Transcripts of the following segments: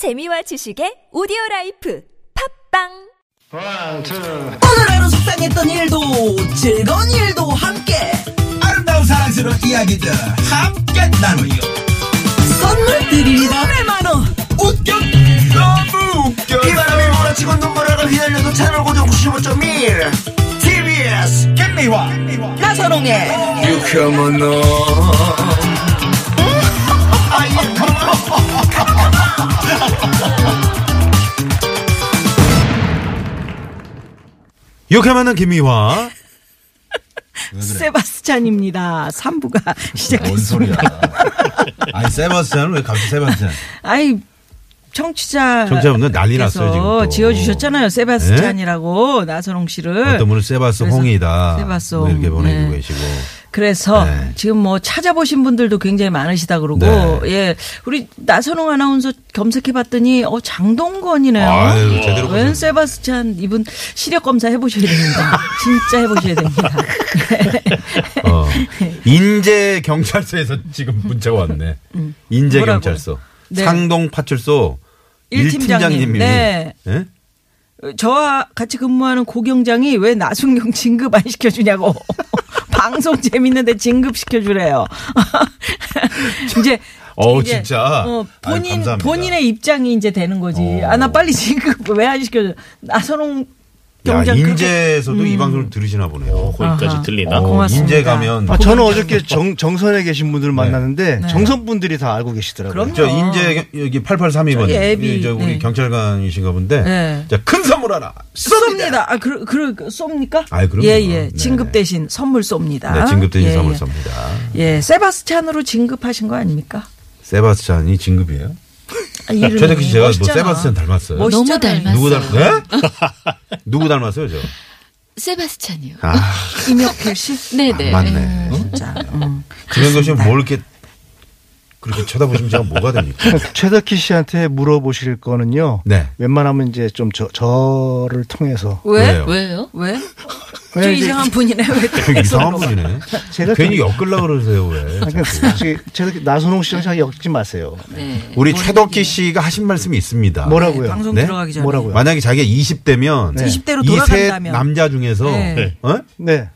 재미와 지식의 오디오라이프 팝빵. 오늘 하루 속상했던 일도 즐거운 일도 함께 아름다운 사랑스러운 이야기들 함께 나누요. 선물 드립니다. 100만원 웃겨 너무 웃겨. 이 바람이 몰아치고 눈물을 휘날려도 채널 고정 95.1 TBS 김미화 나선홍의 유쾌한 만남. 유쾌한 만남 김미화 세바스찬입니다. 3부가 시작했습니다. 뭔 소리야. 아니 세바스찬은 왜 갑자기 세바스찬. 아니 청취자분들 난리 났어요. 지금 지어주셨잖아요. 세바스찬이라고. 네? 나선홍 씨를. 어떤 분은 세바스 홍이다. 세바스 홍. 뭐 이렇게 보내주고 네. 계시고. 그래서 네. 지금 뭐 찾아보신 분들도 굉장히 많으시다 그러고. 네. 예. 우리 나선홍 아나운서 검색해봤더니 장동건이네요. 아유, 제대로 웬 세바스찬. 이분 시력 검사 해보셔야 됩니다. 진짜 해보셔야 됩니다. 인제경찰서에서 지금 문자가 왔네. 인제경찰서. 네. 상동파출소 1팀장님이 네. 네? 저와 같이 근무하는 고경장이 왜 나순경 진급 안 시켜주냐고. 방송 재밌는데 진급시켜주래요. 이제 진짜. 본인, 아유, 감사합니다. 본인의 입장이 이제 되는 거지. 아, 나 빨리 진급 왜 안 시켜줘. 나선홍 경장. 야, 인제에서도 그게... 이 방송을 들으시나 보네요. 거기까지 들리나? 고맙습니다. 인제 가면. 아, 저는 어저께 정선에 계신 분들 만났는데 네. 정선 분들이 다 알고 계시더라고요. 저 인제 여기 8832번. 예, 저 우리 네. 경찰관이신가 본데. 네. 자, 큰 선물 하나 쏩니다. 아, 쏩니까? 아, 그럼요. 예, 예. 네. 진급 대신 선물 쏩니다. 네, 진급 대신 예, 선물 예. 쏩니다. 예, 세바스찬으로 진급하신 거 아닙니까? 세바스찬이 진급이에요? 최덕희 씨 제가 멋있잖아. 세바스찬 닮았어요. 멋있잖아. 너무 닮았어요. 누구 닮았어요? 네? 누구 닮았어요, 저? 세바스찬이요. 아. 임혁필 씨? 네네. 아, 맞네. 진짜. 지명도 씨는 뭘 이렇게 그렇게 쳐다보시면 제가 뭐가 됩니까? 최덕희 씨한테 물어보실 거는요. 네. 웬만하면 이제 좀 저를 통해서. 왜? 왜요? 왜? 좀 이상한 분이네. 왜 이상한 분이네. 제가 괜히 엮으려고 그러세요. 왜? 제가 나선홍 씨랑 잘 엮지 마세요. 네. 우리 최덕희 씨가 하신 말씀이 있습니다. 뭐라고요? 네, 방송 네? 들어가기 전에. 뭐라고요? 만약에 자기가 20대면 네. 20대로 돌아간다면 이 세 남자 중에서 네. 어? 네.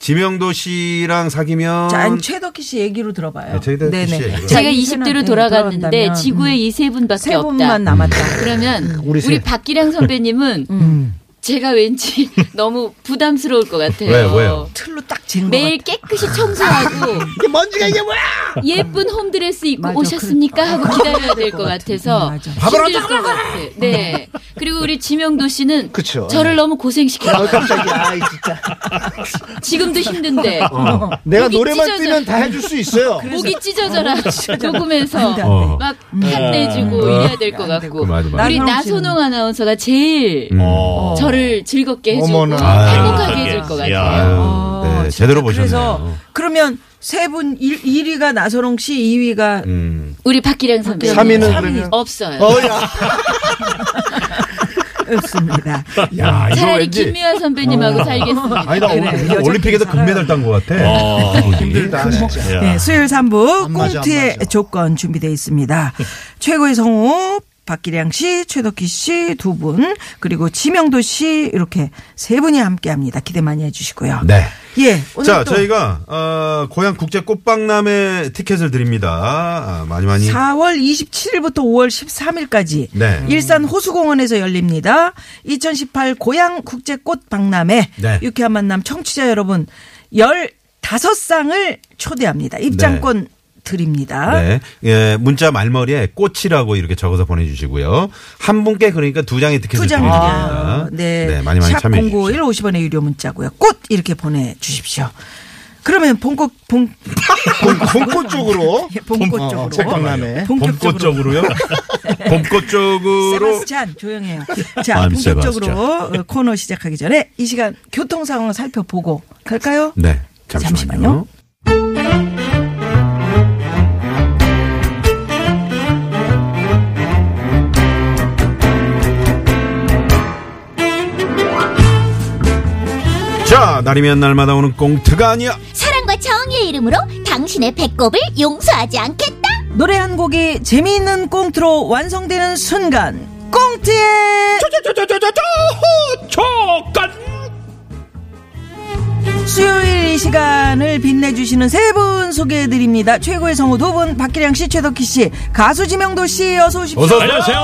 지명도 씨랑 사귀면. 자, 아니, 최덕희 씨 얘기로 들어봐요. 네, 네네. 자기가 20대로 돌아갔는데 지구에 이 세 분밖에 세 없다. 세 분만 남았다. 그러면 우리 박기량 선배님은 제가 왠지 너무 부담스러울 것 같아요. 왜요? 틀로 딱 잰 것 같아요. 매일 깨끗이 청소하고. 이게 먼지가 이게 뭐야? 예쁜 홈드레스 입고 맞아, 오셨습니까? 하고 기다려야 될 것 같아서. 힘들 것 같아. 네. 그리고 우리 지명도 씨는 그쵸, 저를 너무 고생시켜요. 갑자기 아이 진짜. 지금도 힘든데. 내가 노래만 찢어져. 뛰면 다 해줄 수 있어요. 목이 찢어져라. 녹음해서 막 탓내주고 이래야 될 것 같고. 맞아. 우리 나선홍 아나운서가 제일 저를 즐겁게 해주고 행복하게 해줄 것 같아요. 네, 제대로 보셨네요. 그래서 그러면 세 분 1위가 나선홍 씨, 2위가 우리 박기량 선배. 3위는 없어요. 없습니다. 야, 차라리 왠지... 김미화 선배님하고 살겠습니다. 아니, 나 그래, 올림픽에서 금메달 딴 것 같아. 힘들다. 네, 수요일 3부 꽁트의 조건 준비되어 있습니다. 최고의 성우 박기량 씨, 최덕희 씨 두 분, 그리고 지명도 씨 이렇게 세 분이 함께합니다. 기대 많이 해주시고요. 네. 예. 오늘 자, 저희가 고향 국제 꽃박람회 티켓을 드립니다. 많이. 4월 27일부터 5월 13일까지 네. 일산 호수공원에서 열립니다. 2018 고향 국제 꽃박람회 네. 유쾌한 만남 청취자 여러분 15쌍을 초대합니다. 입장권. 네. 드립니다. 네. 예, 문자 말머리에 꽃이라고 이렇게 적어서 보내주시고요. 한 분께 그러니까 2장의 티켓을 드립니다. 네. 네, 많이 참여해 주십시오. 샵 0951 50원의 유료 문자고요. 꽃 이렇게 보내주십시오. 그러면 봄꽃 쪽으로. 봄꽃 쪽으로. 색강남에. 봄꽃 쪽으로요? 봄꽃 쪽으로. 세바스찬 조용해요. 자, 봄꽃 쪽으로 코너 시작하기 전에 이 시간 교통 상황을 살펴보고 갈까요? 네. 잠시만요. 자, 날이면 날마다 오는 꽁트가 아니야. 사랑과 정의의 이름으로 당신의 배꼽을 용서하지 않겠다. 노래 한 곡이 재미있는 꽁트로 완성되는 순간 꽁트의 촉간. 수요일 이 시간을 빛내주시는 세 분 소개해드립니다. 최고의 성우 두 분, 박기량 씨, 최덕희 씨, 가수 지명도 씨, 어서 오십시오. 안녕하세요.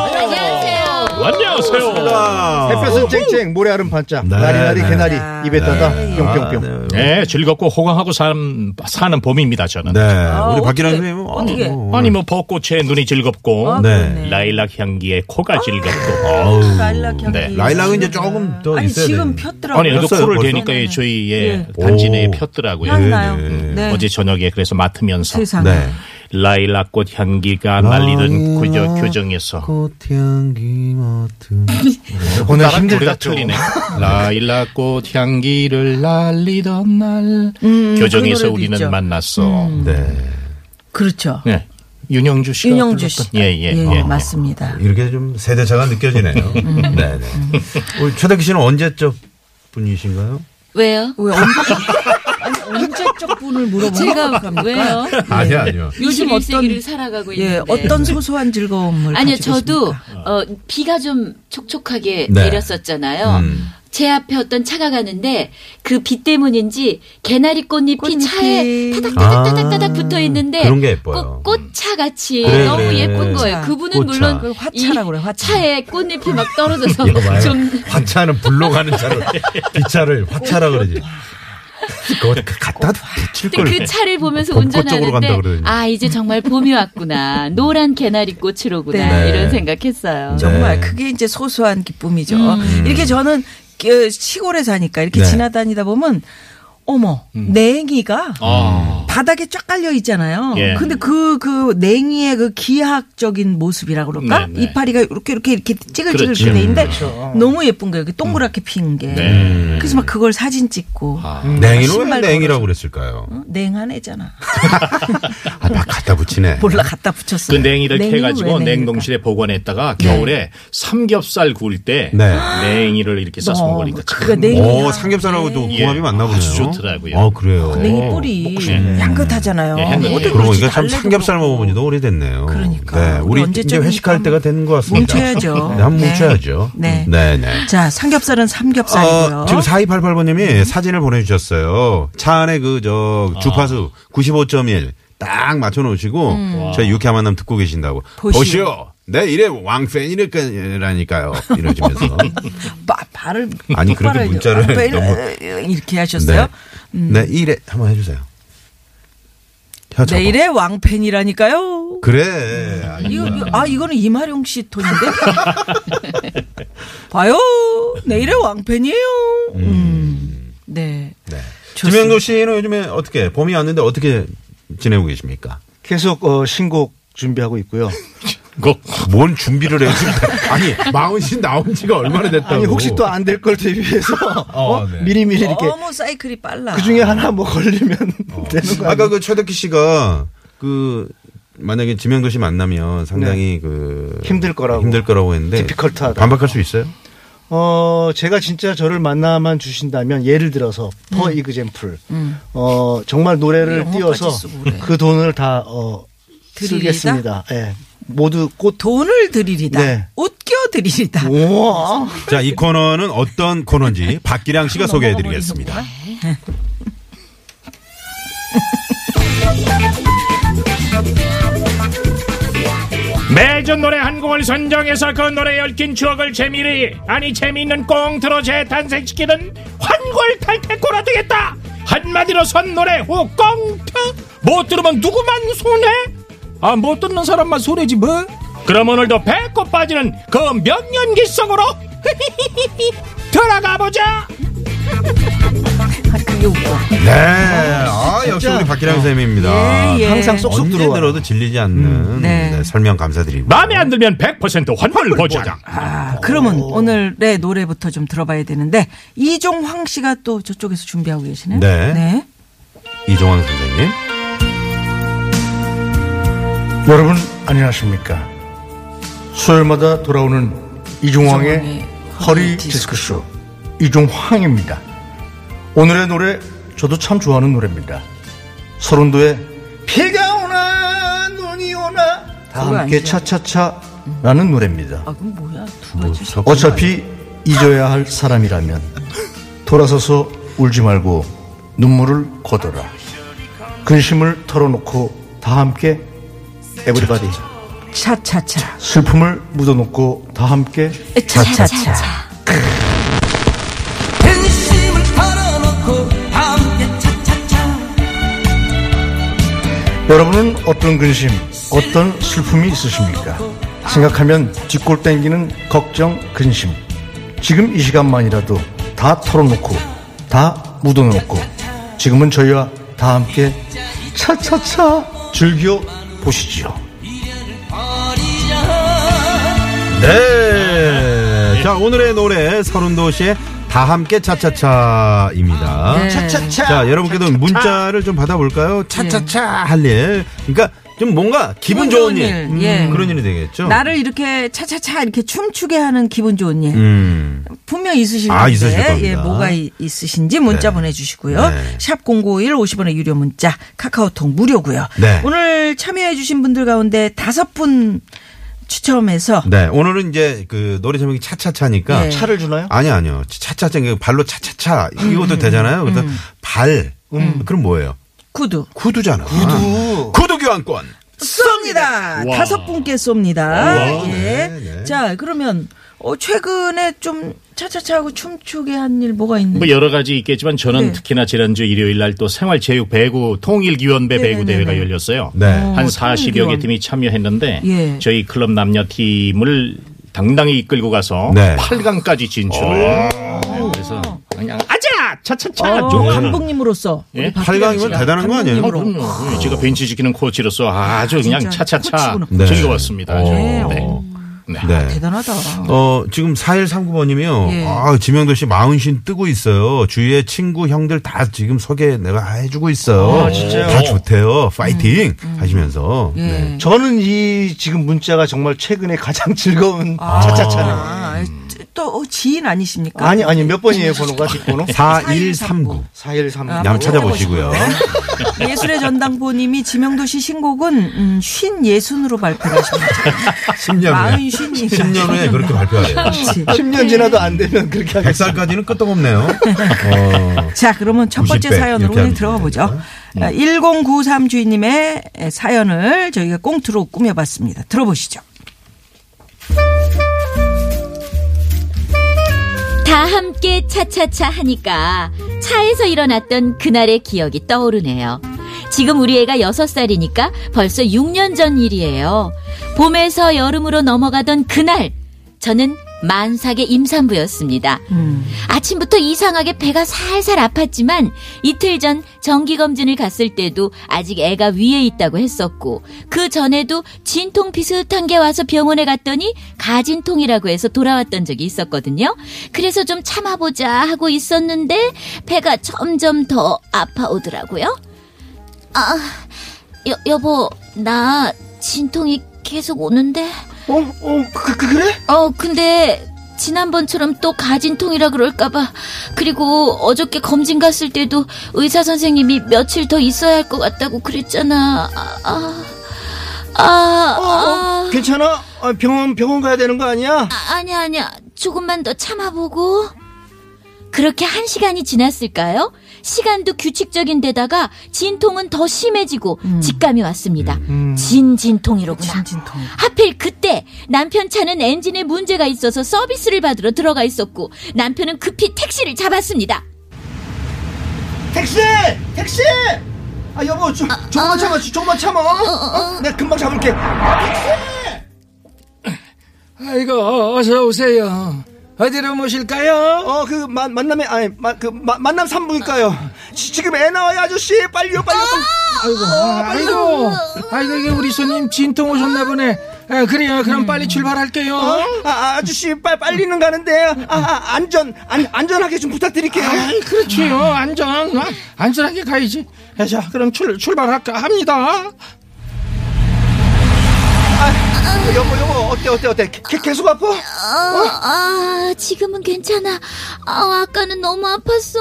안녕하세요. 햇볕은 쨍쨍, 모래알은 반짝, 네, 나리나리 네, 개나리, 네, 입에 따다 뿅뿅뿅. 네, 네, 즐겁고 호강하고 사는 봄입니다, 저는. 네, 아, 우리 박기량 선생님은 어떻게? 아니 뭐 벚꽃에 눈이 즐겁고, 아, 네, 라일락 향기에 코가 즐겁고. 아우, 라일락 향기. 네. 라일락은 이제 조금 더 아니, 있어야 지금 폈더라고요. 아니 이제 코를 대니까 저희의 단지 내에 폈더라고요. 네. 어제 저녁에 그래서 맡으면서 네. 라일락꽃 향기가 날리던 교정에서 오늘 힘들다 틀리네. 라일락꽃 향기를 날리던 날 교정에서 우리는 있죠. 만났어. 네. 그렇죠. 네. 윤영주 씨가 불렀던. 예, 맞습니다. 이렇게 좀 세대차가 느껴지네요. 네, 네. 우리 최덕희 씨는 언제적 분이신가요? 왜요? 왜 언제적 분을 물어보는 제가 왜요? 네. 아니요. 요즘 어떤 일을 살아가고 있는데 어떤 소소한 즐거움을 아니요 저도 비가 좀 촉촉하게 네. 내렸었잖아요. 제 앞에 어떤 차가 가는데 그 비 때문인지 개나리 꽃잎이 차에 타닥 붙어 있는데 그런 게 예뻐요. 꽃차 같이 그래, 너무 예쁜 거예요. 그분은 꽃차. 물론 화차라고 그래. 화차. 차에 꽃잎이 막 떨어져서 좀 화차는 불로 가는 차를 기차를 화차라 그러지. 그거 갖다 붙일 걸. 그 차를 보면서 운전하는데 아 이제 정말 봄이 왔구나. 노란 개나리 꽃으로구나 네. 이런 생각했어요. 네. 정말 그게 이제 소소한 기쁨이죠. 이렇게 저는 시골에 사니까 이렇게 네. 지나다니다 보면 어머 냉이가 바닥에 쫙 깔려 있잖아요. 예. 근데 그 냉이의 그 기하학적인 모습이라고 그럴까? 네네. 이파리가 이렇게 찌글찌글 돼 있는데 그렇죠. 너무 예쁜 거예요. 동그랗게 핀 게. 네. 그래서 막 그걸 사진 찍고. 냉이는 왜 냉이라고 그랬을까요? 어? 냉한 애잖아. 아, 막 갖다 붙이네. 몰라 갖다 붙였어요. 그 냉이를 캐가지고 냉동실에 보관했다가 겨울에 네. 삼겹살 구울 때 네. 냉이를 이렇게 싸서 먹으니까 참. 오, 삼겹살하고도 네. 궁합이 맞나 보네요. 아주 좋더라고요. 아, 그래요. 그 냉이 뿌리. 향긋하잖아요. 네, 그러고 이게 참 삼겹살 먹어보니도 오래됐네요. 그러니까 네, 우리 이제 회식할 때가 되는 것 같습니다. 뭉쳐야죠. 한번 네. 뭉쳐야죠. 네. 네, 네. 자, 삼겹살은 삼겹살이고요. 지금 4288번님이 사진을 보내주셨어요. 차 안에 주파수 95.1 딱 맞춰놓으시고 저희 유쾌한 만남 듣고 계신다고. 보시오. 네, 이래 왕팬이라니까요. 이러시면서. 발을 아니 그렇게 문자를 너무 이렇게 하셨어요? 네, 이래 한번 해주세요. 내일의 왕팬이라니까요. 그래. 이거는 이마룡 씨 톤인데. 봐요. 내일의 왕팬이에요. 네. 지명도 씨는 요즘에 어떻게 봄이 왔는데 어떻게 지내고 계십니까? 계속 신곡 준비하고 있고요. 뭔 준비를 해 지금? 아니 마흔신 나온 지가 얼마나 됐다고? 아니 혹시 또 안 될 걸 대비해서 네. 미리미리 이렇게 너무 사이클이 빨라. 그 중에 하나 뭐 걸리면 되는 거야. 아까 그 최덕희 씨가 그 만약에 지명도 씨 만나면 상당히 네. 그 힘들 거라고 했는데 디피컬트하다. 반박할 수 있어요? 제가 진짜 저를 만나만 주신다면 예를 들어서 퍼 이그젬플 정말 노래를 띄워서 그래. 그 돈을 다 드리겠습니다. 예. 네. 모두 꽃 돈을 드리리다. 네. 웃겨 드리리다. 자, 이 코너는 어떤 코너인지 박기량 씨가 소개해 드리겠습니다. 매주 노래 한 곡을 선정해서 그 노래에 얽힌 추억을 재미있는 꽁트로 재탄생시키는 환골탈태 코너 되겠다. 한마디로 선 노래 후 꽁트. 못 들으면 누구만 손해? 아, 못 듣는 사람만 손해지 뭐? 그럼 오늘도 배꼽 빠지는 그 명연기성으로 들어가보자. 그게 웃겨. 네, 역시 우리 박기량 쌤입니다. 예. 항상 쏙쏙 들어도 질리지 않는 네, 설명 감사드립니다. 마음에 안 들면 100% 환불 보장. 그러면 오늘의 노래부터 좀 들어봐야 되는데 이종황 씨가 또 저쪽에서 준비하고 계시네요. 네. 이종황 선생님. 여러분 안녕하십니까. 수요일마다 돌아오는 이종황의 허리 디스크쇼 이종황입니다. 오늘의 노래 저도 참 좋아하는 노래입니다. 설운도의 비가 오나 눈이 오나 함께 차차차라는 노래입니다. 아, 그럼 뭐야? 두 가지. 어차피 잊어야 할 사람이라면 돌아서서 울지 말고 눈물을 거둬라. 근심을 털어놓고 다 함께 에브리바디. 차차차. 슬픔을 묻어놓고 다 함께 차차차. 근심을 털어놓고 다 함께 차차차. 여러분은 어떤 근심, 어떤 슬픔이 있으십니까? 생각하면 뒷골 땡기는 걱정, 근심. 지금 이 시간만이라도 다 털어놓고 다 묻어놓고 지금은 저희와 다 함께 차차차 즐겨 보시지요. 네. 자, 오늘의 노래 설운도 씨의 다 함께 차차차입니다. 네. 차차차. 자, 여러분께도 차차차. 문자를 좀 받아볼까요? 차차차 할 일. 그러니까 좀 뭔가 기분 좋은 일. 예. 그런 일이 되겠죠. 나를 이렇게 차차차 이렇게 춤추게 하는 기분 좋은 일. 분명히 있으실 텐데. 아, 있으실 겁니다. 예, 뭐가 있으신지 문자 네. 보내주시고요. 네. 샵 051 50원의 유료 문자 카카오톡 무료고요. 네. 오늘 참여해 주신 분들 가운데 5분 추첨해서. 네. 오늘은 이제 그 노래 제목이 차차차니까. 네. 차를 주나요? 아니요. 차차차. 발로 차차차. 이것도 되잖아요. 그래서 발. 그럼 뭐예요? 구두. 구두잖아. 구두 교환권. 쏩니다. 5분께 쏩니다. 와. 예. 네, 네. 자, 그러면 최근에 좀 차차차하고 춤추게 한 일 뭐가 있나요? 뭐 여러 가지 있겠지만 저는 네. 특히나 지난주 일요일 날 또 생활체육 배구 통일기원배 배구 대회가 열렸어요. 네. 한 40여 개 팀이 참여했는데 예. 저희 클럽 남녀 팀을 당당히 이끌고 가서 네. 8강까지 진출을. 네, 그래서 그냥 아자 차차차. 감독님으로서 예? 8강이면 대단한 거 아니에요? 아, 제가 벤치 지키는 코치로서 아주 그냥 차차차 네. 즐거웠습니다. 네. 아, 네. 대단하다. 지금 4139번님이요. 예. 아, 지명도 씨 마흔신 뜨고 있어요. 주위에 친구, 형들 다 지금 소개 내가 해주고 있어요. 아, 진짜요? 다 좋대요. 파이팅! 하시면서. 예. 네. 저는 이 지금 문자가 정말 최근에 가장 즐거운 차차차네요. 아, 또 지인 아니십니까? 아니, 몇 번이에요, 번호가? 뒷번호? 4139. 4139. 아, 한번 찾아보시고요. 예술의 전당포님이 지명도 씨 신곡은 50으로 발표하십니다. 10년. 10년 후에 그렇게 발표하래요. 10년 지나도 안 되면 그렇게 하겠어요. 100살까지는 끄떡없네요. 자, 그러면 첫 번째 사연으로 들어가 보죠. 1093 주인님의 사연을 저희가 꽁트로 꾸며봤습니다. 들어보시죠. 다 함께 차차차 하니까 차에서 일어났던 그날의 기억이 떠오르네요. 지금 우리 애가 6살이니까 벌써 6년 전 일이에요. 봄에서 여름으로 넘어가던 그날, 저는 만삭의 임산부였습니다. 아침부터 이상하게 배가 살살 아팠지만 이틀 전 정기검진을 갔을 때도 아직 애가 위에 있다고 했었고 그 전에도 진통 비슷한 게 와서 병원에 갔더니 가진통이라고 해서 돌아왔던 적이 있었거든요. 그래서 좀 참아보자 하고 있었는데 배가 점점 더 아파오더라고요. 아, 여보, 나 진통이 계속 오는데. 그래? 근데 지난번처럼 또 가진통이라 그럴까봐. 그리고 어저께 검진 갔을 때도 의사 선생님이 며칠 더 있어야 할 것 같다고 그랬잖아. 괜찮아? 병원 가야 되는 거 아니야? 아니야. 조금만 더 참아보고. 그렇게 1시간이 지났을까요? 시간도 규칙적인 데다가 진통은 더 심해지고 직감이 왔습니다. 진통이로구나. 진통이. 하필 그때 남편 차는 엔진에 문제가 있어서 서비스를 받으러 들어가 있었고 남편은 급히 택시를 잡았습니다. 택시! 아, 여보, 조금만 참아. 내가 금방 잡을게. 택시! 아이고, 어서 오세요. 어디로 모실까요? 만남 산부인가요? 지금 애 나와요, 아저씨. 빨리요. 아이고, 이게 우리 손님 진통 오셨나 보네. 아, 그래요. 그럼 빨리 출발할게요. 아저씨, 빨리는 가는데 안전하게 좀 부탁드릴게요. 그렇지요. 안전하게 가야지. 자, 그럼 출발할까 합니다. 여보, 어때? 계속 아파? 지금은 괜찮아. 아까는 너무 아팠어.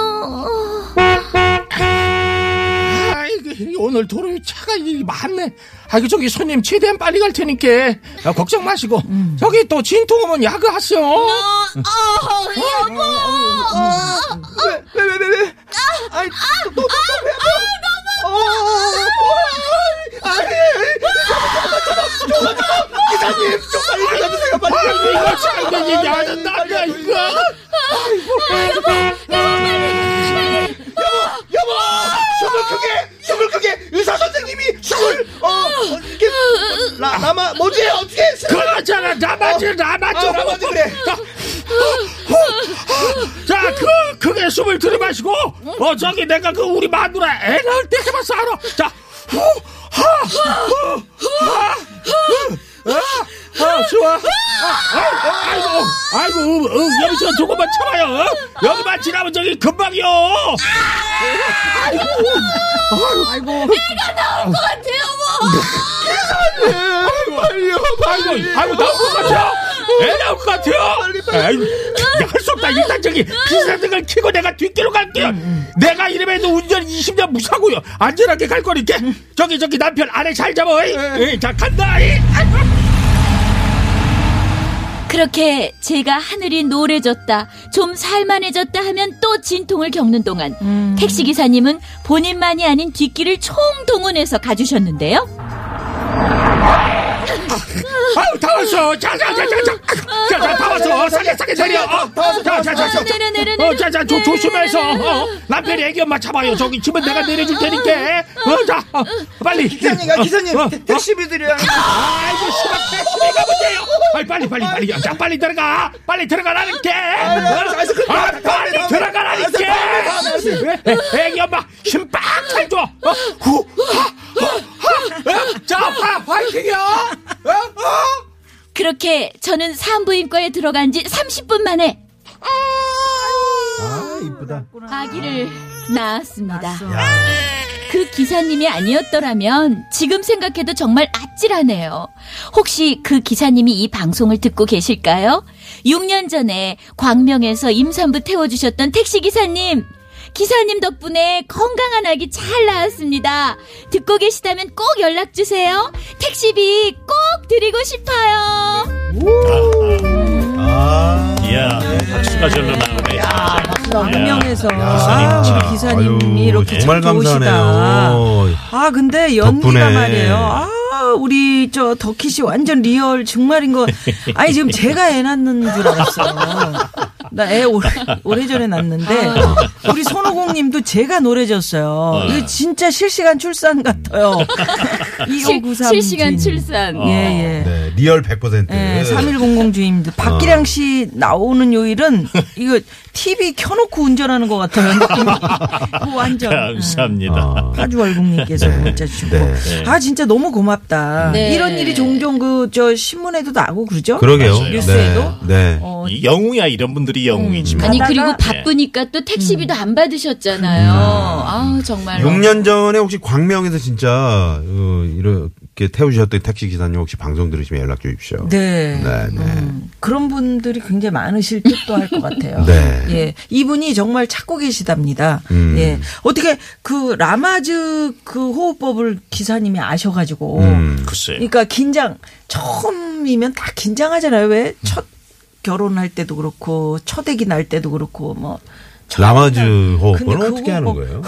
아이고, 오늘 도로에 차가 일이 많네. 아이고, 저기 손님 최대한 빨리 갈 테니까 걱정 마시고. 저기 또 진통 오면 약하세요. 여보. 왜? 여보! 숨을 크게! 의사 선생님이 숨을! 뭐지? 어떻게? 그거잖아! 나마지 그래! 자, 크게 숨을 들이마시고, 저기 내가 우리 마누라 애 낳을 때 해봤어, 알아! 자, 후! 하! 후! 하! 후! 좋아. 아이고, 여기서 조금만 참아요. 여기만 지나면 저기 금방이요. 아이고, 애가 나올 것 같아요, 뭐. 빨리요, 아이고, 나올 것 같아요. 애 나올 것 같아요. 빨리. 할 수 없다. 일단 저기 비상등을 켜고 내가 뒷길로 갈게요. 내가 이름에도 운전 20년 무사고요. 안전하게 갈 거니까. 저기 남편 아래 잘 잡아. 자, 간다. 그렇게 제가 하늘이 노래졌다, 좀 살만해졌다 하면 또 진통을 겪는 동안 택시기사님은 본인만이 아닌 뒷길을 총동원해서 가주셨는데요. 다 왔어. 자, 다 왔어. 싸게. 자, 조심해서. 남편이 애기 엄마 잡아요. 저기 집은 내가 내려줄 테니까. 자, 빨리. 기사님, 택시비들이야. 아이고, 시발, 택시비가 문제예요. 빨리. 자, 빨리 들어가라니까. 빨리 들어가라니까. 애기 엄마, 힘 빡 잘 줘. 자, 화이팅이야. 그렇게 저는 산부인과에 들어간 지 30분 만에 이쁘다. 아기를 낳았습니다. 그 기사님이 아니었더라면 지금 생각해도 정말 아찔하네요. 혹시 그 기사님이 이 방송을 듣고 계실까요? 6년 전에 광명에서 임산부 태워주셨던 택시기사님, 기사님 덕분에 건강한 아기 잘 낳았습니다. 듣고 계시다면 꼭 연락주세요. 택시비 꼭 드리고 싶어요. 이야, 박수가 절로 나오네. 광명에서 기사님이 이렇게 참 좋으시다. 아, 근데 연기가 말이에요. 우리 저 덕희 씨 완전 리얼 정말인 거. 아니, 지금 제가 애 낳는 줄 알았어요. 나 애 오래전에 낳았는데 우리 손오공님도 제가 노래졌어요. 이거 진짜 실시간 출산 같아요. 2593 실시간 출산. 예. 네, 리얼 100%. 예, 3100 주임도 박기량 씨 나오는 요일은 이거 TV 켜놓고 운전하는 것 같아요. 완전. 감사합니다. 가주월국님께서 문자 주시고. 아, 진짜 너무 고맙다. 네. 이런 일이 종종 저 신문에도 나고 그러죠? 그러게요. 뉴스에도. 네. 영웅이야, 이런 분들이 영웅이지만. 아니, 그리고 바쁘니까 또 택시비도 안 받으셨잖아요. 아, 정말. 6년 전에 혹시 광명에서 진짜 이렇게 태우셨던 택시기사님 혹시 방송 들으시면 연락 주십시오. 네. 그런 분들이 굉장히 많으실 뜻도 할 것 같아요. 네. 예, 이분이 정말 찾고 계시답니다. 예, 어떻게 그 라마즈 그 호흡법을 기사님이 아셔가지고, 글쎄. 그러니까 긴장 처음이면 다 긴장하잖아요. 왜 첫 결혼할 때도 그렇고 첫 애기 날 때도 그렇고 뭐. 라마즈 호흡법은 어떻게 하는 거예요?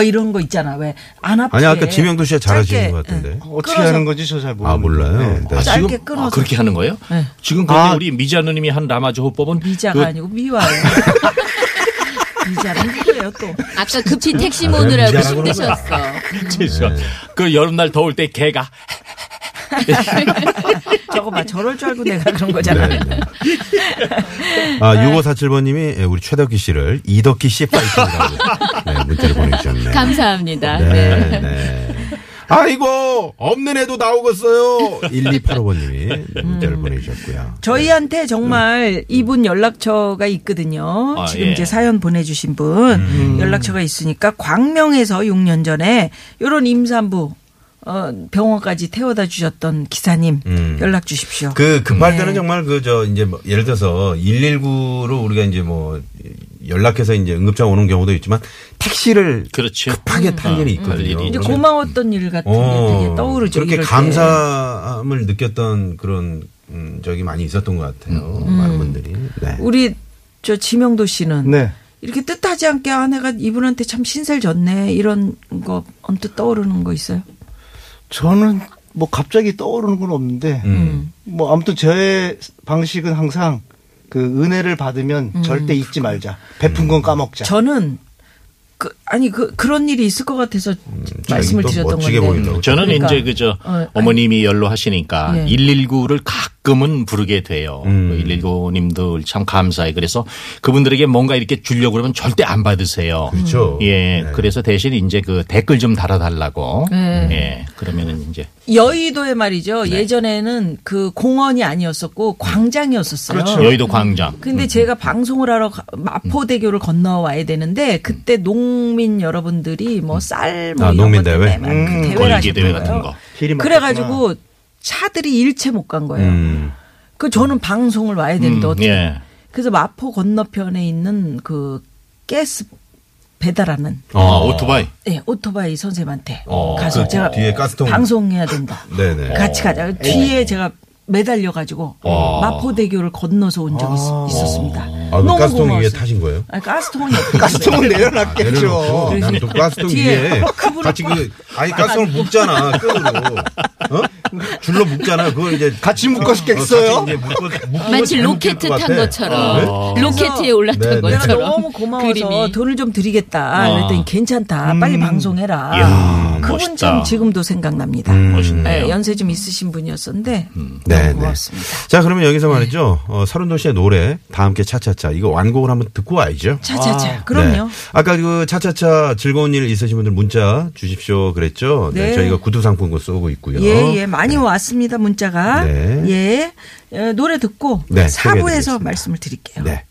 막 이런 거 있잖아. 왜 안 아프게. 아니, 아까 지명도 씨가 잘하시는 것 같은데. 어떻게 하는 건지 저 잘 모르겠어요. 아, 몰라요. 네. 짧게 끊어서. 아, 그렇게 하는 거예요? 네. 지금 근데 우리 미자 누님이 한 라마즈 호법은 미자가 아니고 미화예요. 미자는 누구예요 또? 아까 급히 택시 모드라고 힘드셨어. 죄송합니다. 그 여름날 더울 때 개가 저거 막 저럴 줄 알고 내가 그런 거잖아. 아, 6547번님이 우리 최덕희 씨를 이덕희 씨 파이팅이라고 문자를 보내주셨네요. 감사합니다. 네. 아이고, 없는 애도 나오겠어요. 1285번님이 문자를 보내주셨고요. 저희한테 정말 이분 연락처가 있거든요. 지금 이제 사연 보내주신 분 연락처가 있으니까 광명에서 6년 전에 이런 임산부 병원까지 태워다 주셨던 기사님 연락 주십시오. 급할 때는 정말 예를 들어서 119로 우리가 이제 뭐 연락해서 이제 응급차 오는 경우도 있지만 택시를 그렇죠. 급하게 탈 일이 있거든요. 이제 고마웠던 일 같은 게 되게 떠오르죠. 그렇게 감사함을 느꼈던 그런 적이 많이 있었던 것 같아요. 많은 분들이. 네. 우리 저 지명도 씨는 네. 이렇게 뜻하지 않게 아 내가 이분한테 참 신세를 졌네 이런 거 언뜻 떠오르는 거 있어요? 저는 뭐 갑자기 떠오르는 건 없는데 뭐 아무튼 저의 방식은 항상 그 은혜를 받으면 절대 잊지 말자. 베푼 건 까먹자. 저는 그런 일이 있을 것 같아서 말씀을 드렸던 건데. 저는 그러니까. 이제 그저 어머님이 연로하시니까 예. 119를 가끔은 부르게 돼요. 119님들 참 감사해. 그래서 그분들에게 뭔가 이렇게 주려고 그러면 절대 안 받으세요. 그렇죠. 예. 네. 그래서 대신 이제 그 댓글 좀 달아달라고. 네. 예. 그러면은 이제 여의도에 말이죠. 네. 예전에는 그 공원이 아니었었고 광장이었었어요. 그렇죠. 여의도 광장. 그런데 제가 방송을 하러 마포대교를 건너와야 되는데 그때 농민 여러분들이 뭐 쌀 뭐 이런 것들 대회를 하셨어요. 그래가지고 차들이 일체 못 간 거예요. 그 저는 방송을 와야 되는데 어떻게? 예. 그래서 마포 건너편에 있는 그 가스 배달하는 오토바이. 네, 오토바이 선생님한테 가서 제가 뒤에 가스통 방송해야 된다. 네네. 같이 가자. 뒤에 제가 매달려가지고 마포대교를 건너서 온 적이 있었습니다. 아, 너무 가스통 고마웠어요. 위에 타신 거예요? 아니, 가스통이 가스통을 내려놨겠죠. 또 가스통 위에 같이 그 아니 가스통을 묶잖아. 끈으로 줄로 묶잖아. 그걸 이제 같이 묶었겠어요? 마치 로켓 탄 것처럼 로켓에 올랐던 것처럼. 내가 너무 고마워서 그림이. 돈을 좀 드리겠다. 그랬더니 괜찮다. 빨리 방송해라. 이야, 그분 참 지금도 생각납니다. 멋있네요. 네, 연세 좀 있으신 분이었었는데. 네, 고맙습니다. 네. 자, 그러면 여기서 말이죠. 설운도 씨의 노래 다 함께 차차차 이거 완곡을 한번 듣고 와야죠. 차차차. 아, 그럼요. 네. 아까 그 차차차 즐거운 일 있으신 분들 문자 주십시오 그랬죠. 네. 네, 저희가 구두 상품권 쏘고 있고요. 예, 예. 많이 네. 왔습니다. 문자가. 네. 예. 노래 듣고 네, 4부에서 말씀을 드릴게요. 네.